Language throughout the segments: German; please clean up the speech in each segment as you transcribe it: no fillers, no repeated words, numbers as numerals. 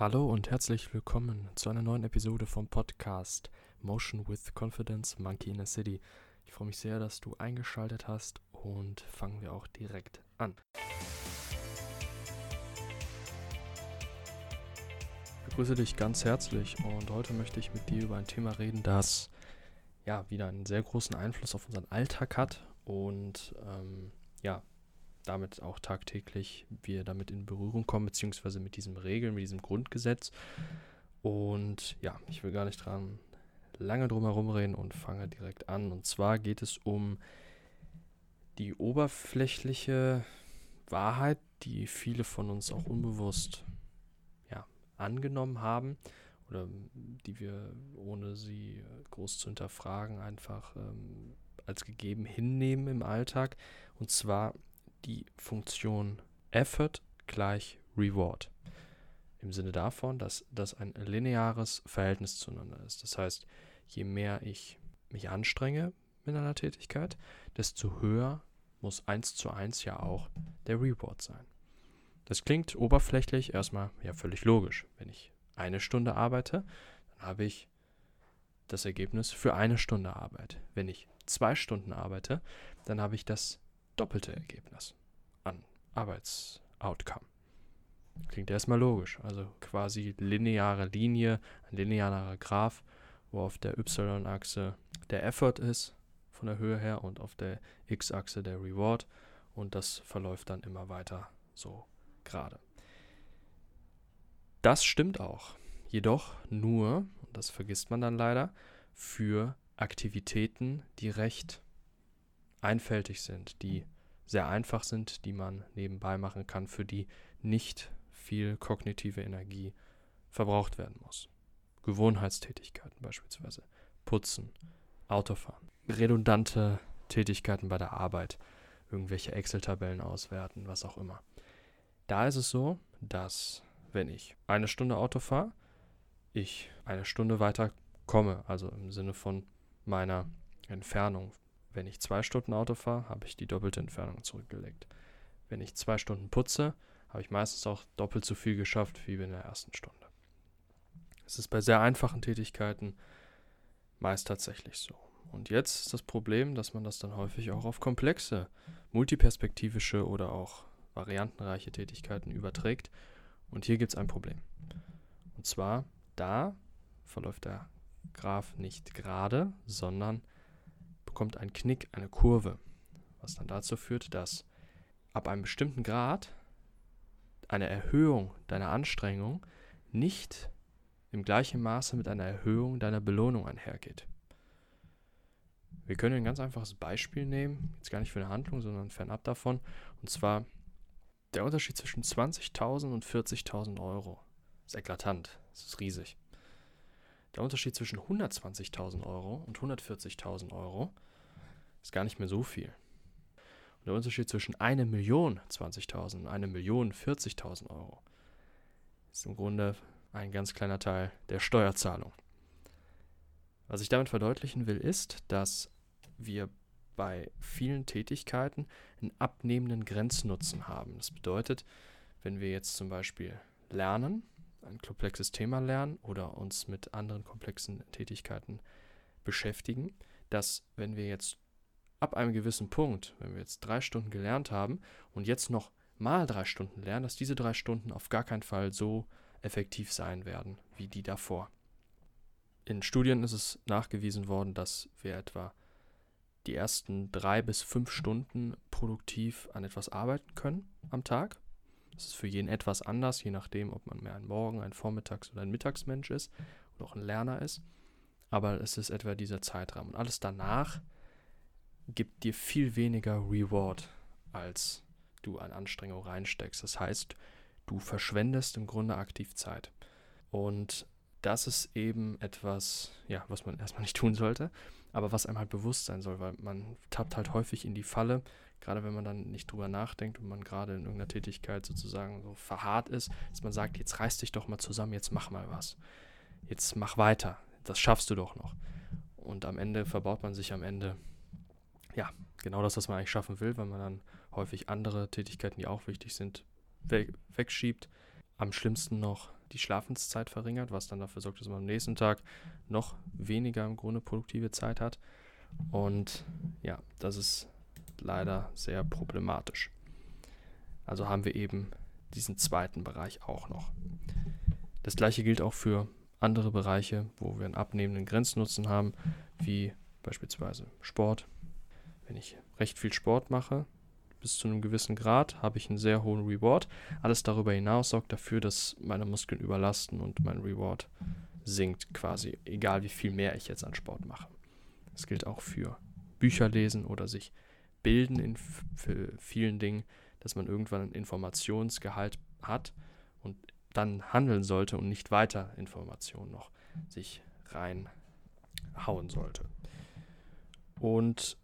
Hallo und herzlich willkommen zu einer neuen Episode vom Podcast Motion with Confidence Monkey in the City. Ich freue mich sehr, dass du eingeschaltet hast und fangen wir auch direkt an. Ich begrüße dich ganz herzlich und heute möchte ich mit dir über ein Thema reden, das ja wieder einen sehr großen Einfluss auf unseren Alltag hat und damit auch tagtäglich wir damit in Berührung kommen, beziehungsweise mit diesen Regeln, mit diesem Grundgesetz. Und ja, ich will gar nicht dran lange drum herum reden und fange direkt an. Und zwar geht es um die oberflächliche Wahrheit, die viele von uns auch unbewusst angenommen haben oder die wir, ohne sie groß zu hinterfragen, einfach als gegeben hinnehmen im Alltag. Und zwar die Funktion Effort gleich Reward. Im Sinne davon, dass das ein lineares Verhältnis zueinander ist. Das heißt, je mehr ich mich anstrenge mit einer Tätigkeit, desto höher muss 1:1 ja auch der Reward sein. Das klingt oberflächlich erstmal ja völlig logisch. Wenn ich eine Stunde arbeite, dann habe ich das Ergebnis für eine Stunde Arbeit. Wenn ich 2 Stunden arbeite, dann habe ich das doppelte Ergebnis an Arbeitsoutcome. Klingt erstmal logisch, also quasi lineare Linie, ein linearer Graph, wo auf der Y-Achse der Effort ist, von der Höhe her, und auf der X-Achse der Reward, und das verläuft dann immer weiter so gerade. Das stimmt auch, jedoch nur, und das vergisst man dann leider, für Aktivitäten, die recht einfältig sind, die sehr einfach sind, die man nebenbei machen kann, für die nicht viel kognitive Energie verbraucht werden muss. Gewohnheitstätigkeiten beispielsweise, Putzen, Autofahren, redundante Tätigkeiten bei der Arbeit, irgendwelche Excel-Tabellen auswerten, was auch immer. Da ist es so, dass wenn ich eine Stunde Auto fahre, ich eine Stunde weiter komme, also im Sinne von meiner Entfernung. Wenn ich 2 Stunden Auto fahre, habe ich die doppelte Entfernung zurückgelegt. Wenn ich 2 Stunden putze, habe ich meistens auch doppelt so viel geschafft wie in der ersten Stunde. Es ist bei sehr einfachen Tätigkeiten meist tatsächlich so. Und jetzt ist das Problem, dass man das dann häufig auch auf komplexe, multiperspektivische oder auch variantenreiche Tätigkeiten überträgt. Und hier gibt es ein Problem. Und zwar, da verläuft der Graph nicht gerade, sondern kommt ein Knick, eine Kurve, was dann dazu führt, dass ab einem bestimmten Grad eine Erhöhung deiner Anstrengung nicht im gleichen Maße mit einer Erhöhung deiner Belohnung einhergeht. Wir können ein ganz einfaches Beispiel nehmen, jetzt gar nicht für eine Handlung, sondern fernab davon, und zwar der Unterschied zwischen 20.000 und 40.000 Euro. Das ist eklatant, das ist riesig. Der Unterschied zwischen 120.000 Euro und 140.000 Euro ist gar nicht mehr so viel. Und der Unterschied zwischen 1.020.000 und 1.040.000 Euro ist im Grunde ein ganz kleiner Teil der Steuerzahlung. Was ich damit verdeutlichen will, ist, dass wir bei vielen Tätigkeiten einen abnehmenden Grenznutzen haben. Das bedeutet, wenn wir jetzt zum Beispiel lernen, ein komplexes Thema lernen oder uns mit anderen komplexen Tätigkeiten beschäftigen, dass wenn wir jetzt ab einem gewissen Punkt, wenn wir jetzt 3 Stunden gelernt haben und jetzt noch mal 3 Stunden lernen, dass diese 3 Stunden auf gar keinen Fall so effektiv sein werden wie die davor. In Studien ist es nachgewiesen worden, dass wir etwa die ersten 3 bis 5 Stunden produktiv an etwas arbeiten können am Tag. Das ist für jeden etwas anders, je nachdem, ob man mehr ein Morgen-, ein Vormittags- oder ein Mittagsmensch ist oder auch ein Lerner ist. Aber es ist etwa dieser Zeitrahmen. Und alles danach gibt dir viel weniger Reward, als du an Anstrengung reinsteckst. Das heißt, du verschwendest im Grunde aktiv Zeit. Und das ist eben etwas, ja, was man erstmal nicht tun sollte, aber was einem halt bewusst sein soll, weil man tappt halt häufig in die Falle, gerade wenn man dann nicht drüber nachdenkt und man gerade in irgendeiner Tätigkeit sozusagen so verharrt ist, dass man sagt, jetzt reiß dich doch mal zusammen, jetzt mach mal was, jetzt mach weiter, das schaffst du doch noch. Und am Ende verbaut man sich genau das, was man eigentlich schaffen will, weil man dann häufig andere Tätigkeiten, die auch wichtig sind, wegschiebt. Am schlimmsten noch die Schlafenszeit verringert, was dann dafür sorgt, dass man am nächsten Tag noch weniger im Grunde produktive Zeit hat. Und ja, das ist leider sehr problematisch. Also haben wir eben diesen zweiten Bereich auch noch. Das gleiche gilt auch für andere Bereiche, wo wir einen abnehmenden Grenznutzen haben, wie beispielsweise Sport. Wenn ich recht viel Sport mache, bis zu einem gewissen Grad, habe ich einen sehr hohen Reward. Alles darüber hinaus sorgt dafür, dass meine Muskeln überlasten und mein Reward sinkt quasi, egal wie viel mehr ich jetzt an Sport mache. Das gilt auch für Bücher lesen oder sich bilden in vielen Dingen, dass man irgendwann einen Informationsgehalt hat und dann handeln sollte und nicht weiter Informationen noch sich reinhauen sollte. Und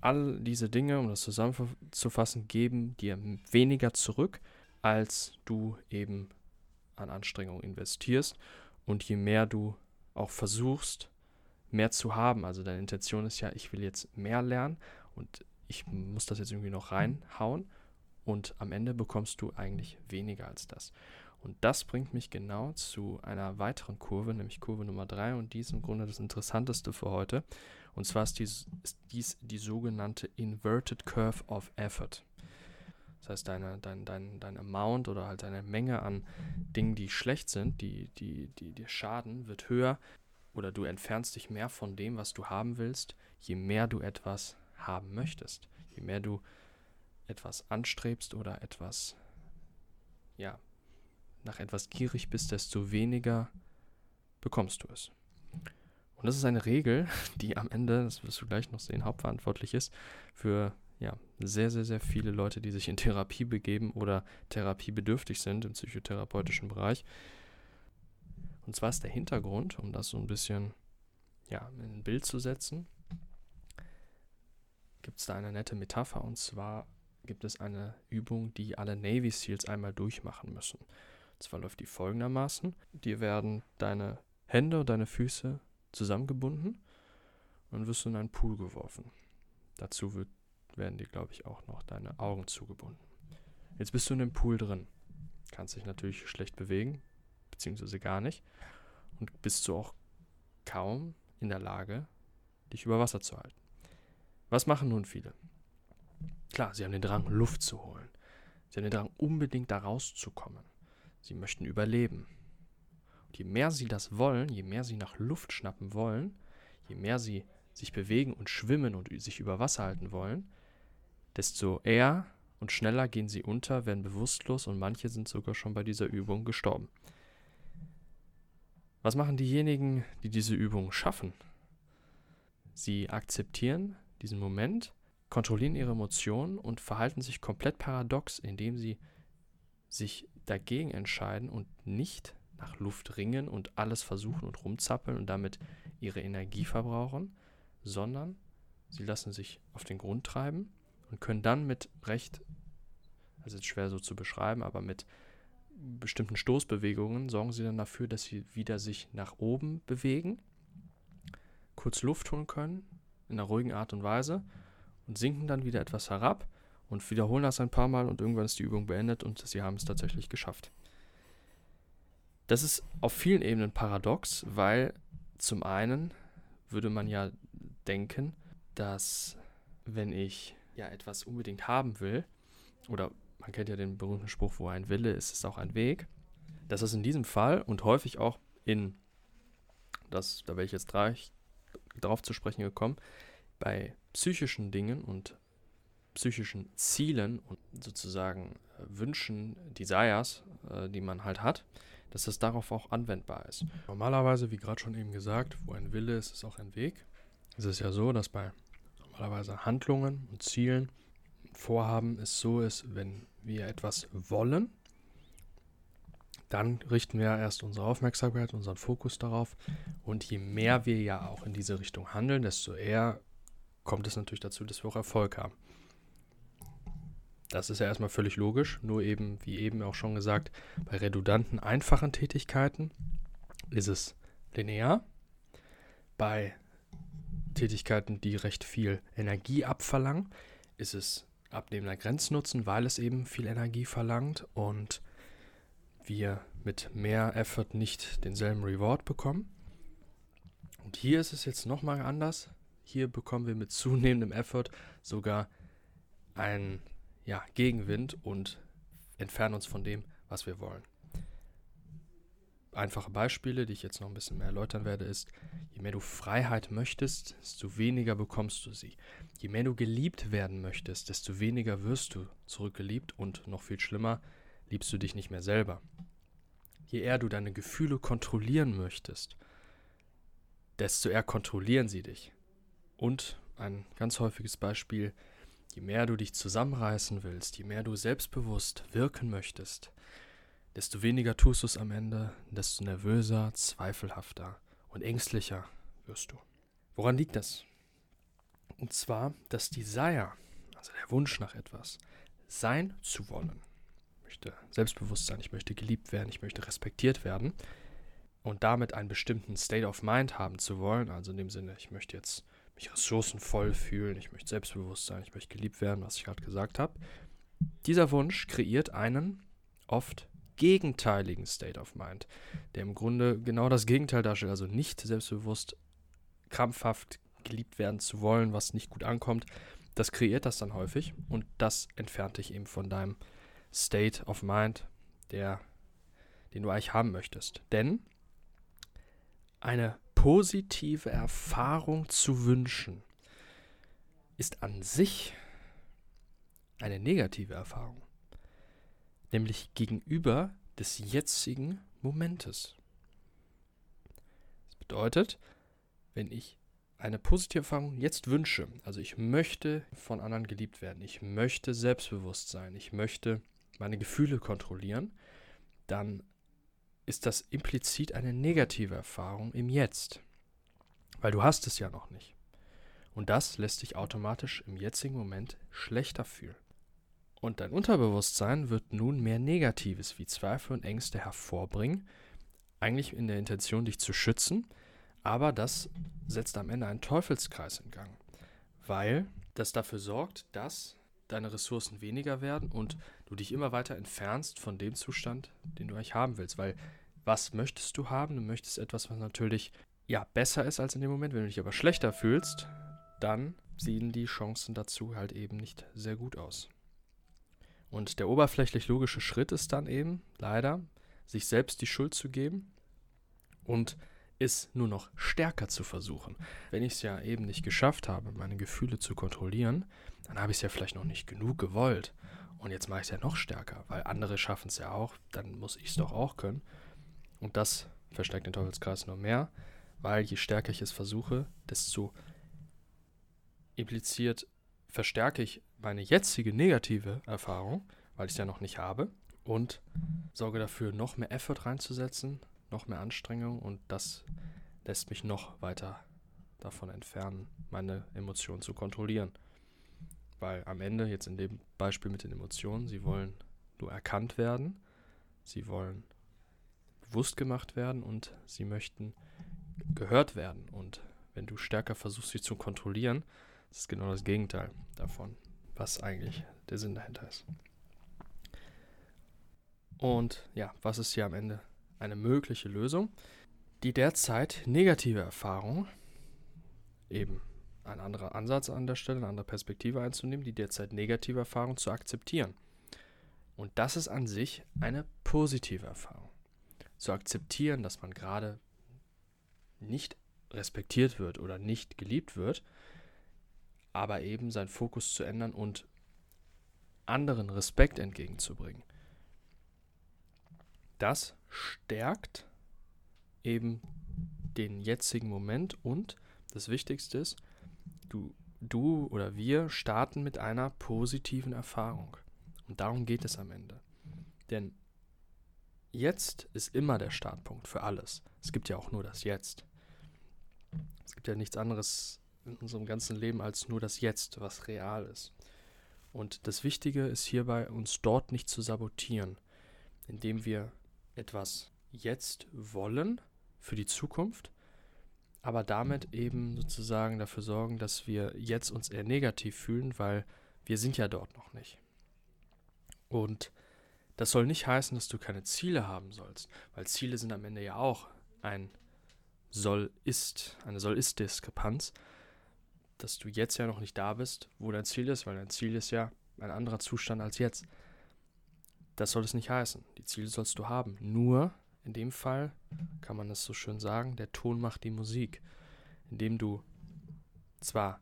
all diese Dinge, um das zusammenzufassen, geben dir weniger zurück, als du eben an Anstrengung investierst. Und je mehr du auch versuchst, mehr zu haben, also deine Intention ist ja, ich will jetzt mehr lernen und ich muss das jetzt irgendwie noch reinhauen und am Ende bekommst du eigentlich weniger als das. Und das bringt mich genau zu einer weiteren Kurve, nämlich Kurve Nummer 3, und die ist im Grunde das Interessanteste für heute. Und zwar ist dies die sogenannte Inverted Curve of Effort. Das heißt, dein Amount oder halt deine Menge an Dingen, die schlecht sind, die dir schaden, wird höher oder du entfernst dich mehr von dem, was du haben willst, je mehr du etwas haben möchtest. Je mehr du etwas anstrebst oder etwas, ja, nach etwas gierig bist, desto weniger bekommst du es. Und das ist eine Regel, die am Ende, das wirst du gleich noch sehen, hauptverantwortlich ist für sehr, sehr, sehr viele Leute, die sich in Therapie begeben oder therapiebedürftig sind im psychotherapeutischen Bereich. Und zwar ist der Hintergrund, um das so ein bisschen in ein Bild zu setzen, gibt es da eine nette Metapher, und zwar gibt es eine Übung, die alle Navy SEALs einmal durchmachen müssen. Und zwar läuft die folgendermaßen: Dir werden deine Hände und deine Füße zusammengebunden und wirst du in einen Pool geworfen. Dazu werden dir, glaube ich, auch noch deine Augen zugebunden. Jetzt bist du in dem Pool drin, kannst dich natürlich schlecht bewegen, beziehungsweise gar nicht, und bist du auch kaum in der Lage, dich über Wasser zu halten. Was machen nun viele? Klar, sie haben den Drang, Luft zu holen. Sie haben den Drang, unbedingt da rauszukommen. Sie möchten überleben. Und je mehr sie das wollen, je mehr sie nach Luft schnappen wollen, je mehr sie sich bewegen und schwimmen und sich über Wasser halten wollen, desto eher und schneller gehen sie unter, werden bewusstlos und manche sind sogar schon bei dieser Übung gestorben. Was machen diejenigen, die diese Übung schaffen? Sie akzeptieren diesen Moment, kontrollieren ihre Emotionen und verhalten sich komplett paradox, indem sie sich dagegen entscheiden und nicht nach Luft ringen und alles versuchen und rumzappeln und damit ihre Energie verbrauchen, sondern sie lassen sich auf den Grund treiben und können dann mit recht, also ist schwer so zu beschreiben, aber mit bestimmten Stoßbewegungen sorgen sie dann dafür, dass sie wieder sich nach oben bewegen, kurz Luft holen können, in einer ruhigen Art und Weise, und sinken dann wieder etwas herab und wiederholen das ein paar Mal und irgendwann ist die Übung beendet und sie haben es tatsächlich geschafft. Das ist auf vielen Ebenen paradox, weil zum einen würde man ja denken, dass wenn ich etwas unbedingt haben will, oder man kennt ja den berühmten Spruch, wo ein Wille ist, ist auch ein Weg, dass das in diesem Fall und häufig auch da wäre ich jetzt drauf zu sprechen gekommen, bei psychischen Dingen und psychischen Zielen und sozusagen Wünschen, Desires, die man halt hat, dass das darauf auch anwendbar ist. Normalerweise, wie gerade schon eben gesagt, wo ein Wille ist, ist auch ein Weg. Es ist ja so, dass bei normalerweise Handlungen und Zielen, Vorhaben es so ist, wenn wir etwas wollen, dann richten wir erst unsere Aufmerksamkeit, unseren Fokus darauf, und je mehr wir ja auch in diese Richtung handeln, desto eher kommt es natürlich dazu, dass wir auch Erfolg haben. Das ist ja erstmal völlig logisch, nur eben, wie eben auch schon gesagt, bei redundanten, einfachen Tätigkeiten ist es linear. Bei Tätigkeiten, die recht viel Energie abverlangen, ist es abnehmender Grenznutzen, weil es eben viel Energie verlangt und wir mit mehr Effort nicht denselben Reward bekommen. Und hier ist es jetzt nochmal anders. Hier bekommen wir mit zunehmendem Effort sogar einen Gegenwind und entfernen uns von dem, was wir wollen. Einfache Beispiele, die ich jetzt noch ein bisschen mehr erläutern werde, ist, je mehr du Freiheit möchtest, desto weniger bekommst du sie. Je mehr du geliebt werden möchtest, desto weniger wirst du zurückgeliebt und noch viel schlimmer, liebst du dich nicht mehr selber. Je eher du deine Gefühle kontrollieren möchtest, desto eher kontrollieren sie dich. Und ein ganz häufiges Beispiel, je mehr du dich zusammenreißen willst, je mehr du selbstbewusst wirken möchtest, desto weniger tust du es am Ende, desto nervöser, zweifelhafter und ängstlicher wirst du. Woran liegt das? Und zwar, das Desire, also der Wunsch nach etwas, sein zu wollen. Ich möchte selbstbewusst sein, ich möchte geliebt werden, ich möchte respektiert werden und damit einen bestimmten State of Mind haben zu wollen. Also in dem Sinne, ich möchte jetzt mich ressourcenvoll fühlen, ich möchte selbstbewusst sein, ich möchte geliebt werden, was ich gerade gesagt habe. Dieser Wunsch kreiert einen oft gegenteiligen State of Mind, der im Grunde genau das Gegenteil darstellt, also nicht selbstbewusst, krampfhaft geliebt werden zu wollen, was nicht gut ankommt. Das kreiert das dann häufig und das entfernt dich eben von deinem State of Mind, den du eigentlich haben möchtest. Denn eine positive Erfahrung zu wünschen, ist an sich eine negative Erfahrung. Nämlich gegenüber des jetzigen Momentes. Das bedeutet, wenn ich eine positive Erfahrung jetzt wünsche, also ich möchte von anderen geliebt werden, ich möchte selbstbewusst sein, ich möchte meine Gefühle kontrollieren, dann ist das implizit eine negative Erfahrung im Jetzt, weil du hast es ja noch nicht. Und das lässt dich automatisch im jetzigen Moment schlechter fühlen. Und dein Unterbewusstsein wird nun mehr Negatives wie Zweifel und Ängste hervorbringen, eigentlich in der Intention, dich zu schützen, aber das setzt am Ende einen Teufelskreis in Gang, weil das dafür sorgt, dass deine Ressourcen weniger werden und du dich immer weiter entfernst von dem Zustand, den du eigentlich haben willst, weil was möchtest du haben? Du möchtest etwas, was natürlich besser ist als in dem Moment. Wenn du dich aber schlechter fühlst, dann sehen die Chancen dazu halt eben nicht sehr gut aus. Und der oberflächlich logische Schritt ist dann eben, leider, sich selbst die Schuld zu geben und es nur noch stärker zu versuchen. Wenn ich es ja eben nicht geschafft habe, meine Gefühle zu kontrollieren, dann habe ich es ja vielleicht noch nicht genug gewollt. Und jetzt mache ich es ja noch stärker, weil andere schaffen es ja auch, dann muss ich es doch auch können. Und das verstärkt den Teufelskreis noch mehr, weil je stärker ich es versuche, desto impliziert verstärke ich meine jetzige negative Erfahrung, weil ich es ja noch nicht habe, und sorge dafür, noch mehr Effort reinzusetzen, noch mehr Anstrengung, und das lässt mich noch weiter davon entfernen, meine Emotionen zu kontrollieren. Weil am Ende, jetzt in dem Beispiel mit den Emotionen, sie wollen nur erkannt werden, sie wollen bewusst gemacht werden und sie möchten gehört werden. Und wenn du stärker versuchst, sie zu kontrollieren, das ist genau das Gegenteil davon, was eigentlich der Sinn dahinter ist. Und was ist hier am Ende eine mögliche Lösung? Die derzeit negative Erfahrung, eben ein anderer Ansatz an der Stelle, eine andere Perspektive einzunehmen, die derzeit negative Erfahrung zu akzeptieren. Und das ist an sich eine positive Erfahrung. Zu akzeptieren, dass man gerade nicht respektiert wird oder nicht geliebt wird, aber eben seinen Fokus zu ändern und anderen Respekt entgegenzubringen. Das stärkt eben den jetzigen Moment und das Wichtigste ist, du oder wir starten mit einer positiven Erfahrung. Und darum geht es am Ende. Denn jetzt ist immer der Startpunkt für alles. Es gibt ja auch nur das Jetzt. Es gibt ja nichts anderes in unserem ganzen Leben als nur das Jetzt, was real ist. Und das Wichtige ist hierbei, uns dort nicht zu sabotieren, indem wir etwas jetzt wollen für die Zukunft, aber damit eben sozusagen dafür sorgen, dass wir jetzt uns eher negativ fühlen, weil wir sind ja dort noch nicht. Und Das soll nicht heißen, dass du keine Ziele haben sollst, weil Ziele sind am Ende ja auch ein eine Soll-Ist-Diskrepanz, dass du jetzt ja noch nicht da bist, wo dein Ziel ist, weil dein Ziel ist ja ein anderer Zustand als jetzt. Das soll es nicht heißen. Die Ziele sollst du haben. Nur, in dem Fall, kann man das so schön sagen, der Ton macht die Musik. Indem du zwar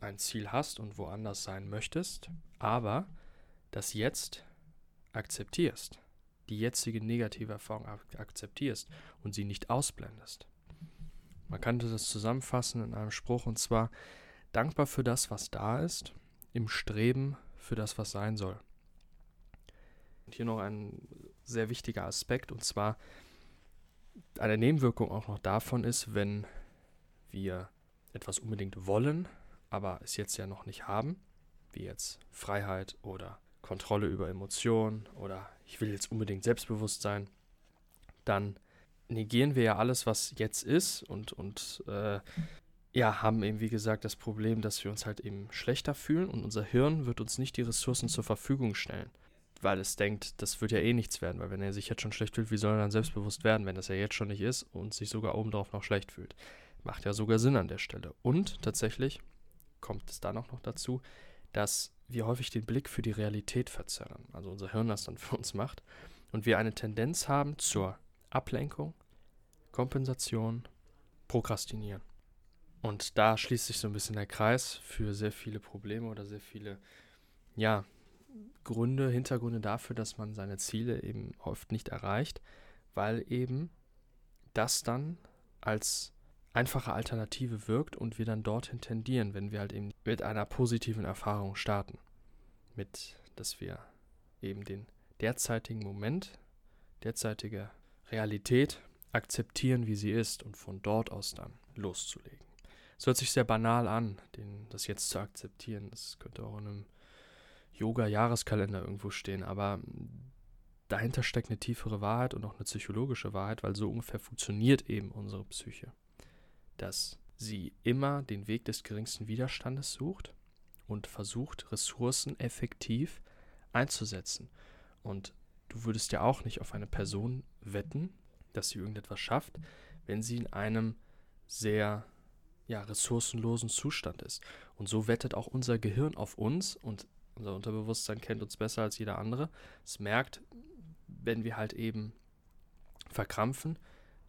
ein Ziel hast und woanders sein möchtest, aber das Jetzt akzeptierst, die jetzige negative Erfahrung akzeptierst und sie nicht ausblendest. Man könnte das zusammenfassen in einem Spruch, und zwar: dankbar für das, was da ist, im Streben für das, was sein soll. Und hier noch ein sehr wichtiger Aspekt, und zwar eine Nebenwirkung auch noch davon ist, wenn wir etwas unbedingt wollen, aber es jetzt ja noch nicht haben, wie jetzt Freiheit oder Kontrolle über Emotionen oder ich will jetzt unbedingt selbstbewusst sein, dann negieren wir ja alles, was jetzt ist, und haben eben, wie gesagt, das Problem, dass wir uns halt eben schlechter fühlen, und unser Hirn wird uns nicht die Ressourcen zur Verfügung stellen, weil es denkt, das wird ja eh nichts werden, weil wenn er sich jetzt schon schlecht fühlt, wie soll er dann selbstbewusst werden, wenn das ja jetzt schon nicht ist und sich sogar obendrauf noch schlecht fühlt. Macht ja sogar Sinn an der Stelle. Und tatsächlich kommt es dann auch noch dazu, dass wir häufig den Blick für die Realität verzerren, also unser Hirn das dann für uns macht, und wir eine Tendenz haben zur Ablenkung, Kompensation, Prokrastinieren. Und da schließt sich so ein bisschen der Kreis für sehr viele Probleme oder sehr viele Hintergründe dafür, dass man seine Ziele eben oft nicht erreicht, weil eben das dann als einfache Alternative wirkt und wir dann dorthin tendieren, wenn wir halt eben mit einer positiven Erfahrung starten. Dass wir eben den derzeitigen Moment, derzeitige Realität akzeptieren, wie sie ist, und von dort aus dann loszulegen. Es hört sich sehr banal an, das jetzt zu akzeptieren. Das könnte auch in einem Yoga-Jahreskalender irgendwo stehen, aber dahinter steckt eine tiefere Wahrheit und auch eine psychologische Wahrheit, weil so ungefähr funktioniert eben unsere Psyche, dass sie immer den Weg des geringsten Widerstandes sucht und versucht, Ressourcen effektiv einzusetzen. Und du würdest ja auch nicht auf eine Person wetten, dass sie irgendetwas schafft, wenn sie in einem sehr ressourcenlosen Zustand ist. Und so wettet auch unser Gehirn auf uns, und unser Unterbewusstsein kennt uns besser als jeder andere. Es merkt, wenn wir halt eben verkrampfen,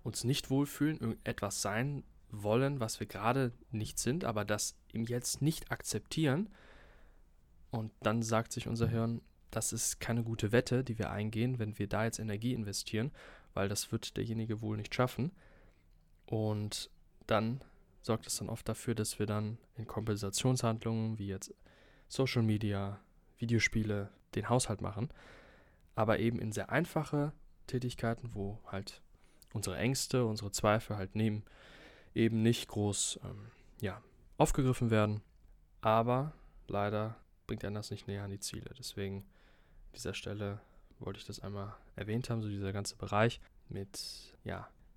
uns nicht wohlfühlen, irgendetwas sein wollen, was wir gerade nicht sind, aber das im Jetzt nicht akzeptieren, und dann sagt sich unser Hirn, das ist keine gute Wette, die wir eingehen, wenn wir da jetzt Energie investieren, weil das wird derjenige wohl nicht schaffen, und dann sorgt es dann oft dafür, dass wir dann in Kompensationshandlungen wie jetzt Social Media, Videospiele, den Haushalt machen, aber eben in sehr einfache Tätigkeiten, wo halt unsere Ängste, unsere Zweifel halt eben nicht groß aufgegriffen werden, aber leider bringt einen das nicht näher an die Ziele. Deswegen an dieser Stelle wollte ich das einmal erwähnt haben, so dieser ganze Bereich mit,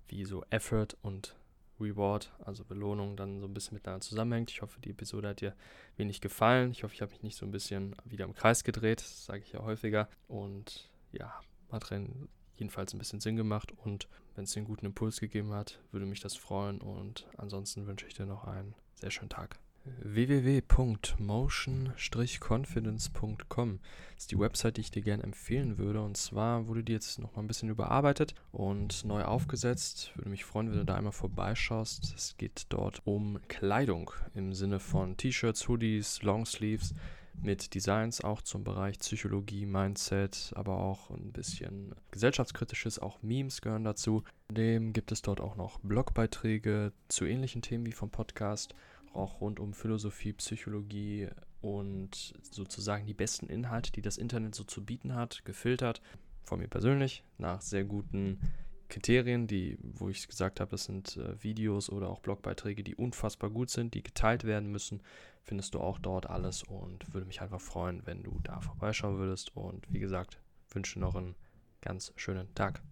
wie so Effort und Reward, also Belohnung, dann so ein bisschen miteinander zusammenhängt. Ich hoffe, die Episode hat dir wenig gefallen. Ich hoffe, ich habe mich nicht so ein bisschen wieder im Kreis gedreht, das sage ich ja häufiger, und hat rein jedenfalls ein bisschen Sinn gemacht, und wenn es dir einen guten Impuls gegeben hat, würde mich das freuen, und ansonsten wünsche ich dir noch einen sehr schönen Tag. www.motion-confidence.com ist die Website, die ich dir gerne empfehlen würde, und zwar wurde die jetzt nochmal ein bisschen überarbeitet und neu aufgesetzt. Würde mich freuen, wenn du da einmal vorbeischaust. Es geht dort um Kleidung im Sinne von T-Shirts, Hoodies, Longsleeves, mit Designs auch zum Bereich Psychologie, Mindset, aber auch ein bisschen gesellschaftskritisches, auch Memes gehören dazu. Zudem gibt es dort auch noch Blogbeiträge zu ähnlichen Themen wie vom Podcast, auch rund um Philosophie, Psychologie und sozusagen die besten Inhalte, die das Internet so zu bieten hat, gefiltert von mir persönlich nach sehr guten Kriterien, wo ich gesagt habe, das sind Videos oder auch Blogbeiträge, die unfassbar gut sind, die geteilt werden müssen, findest du auch dort alles, und würde mich einfach freuen, wenn du da vorbeischauen würdest, und wie gesagt, wünsche noch einen ganz schönen Tag.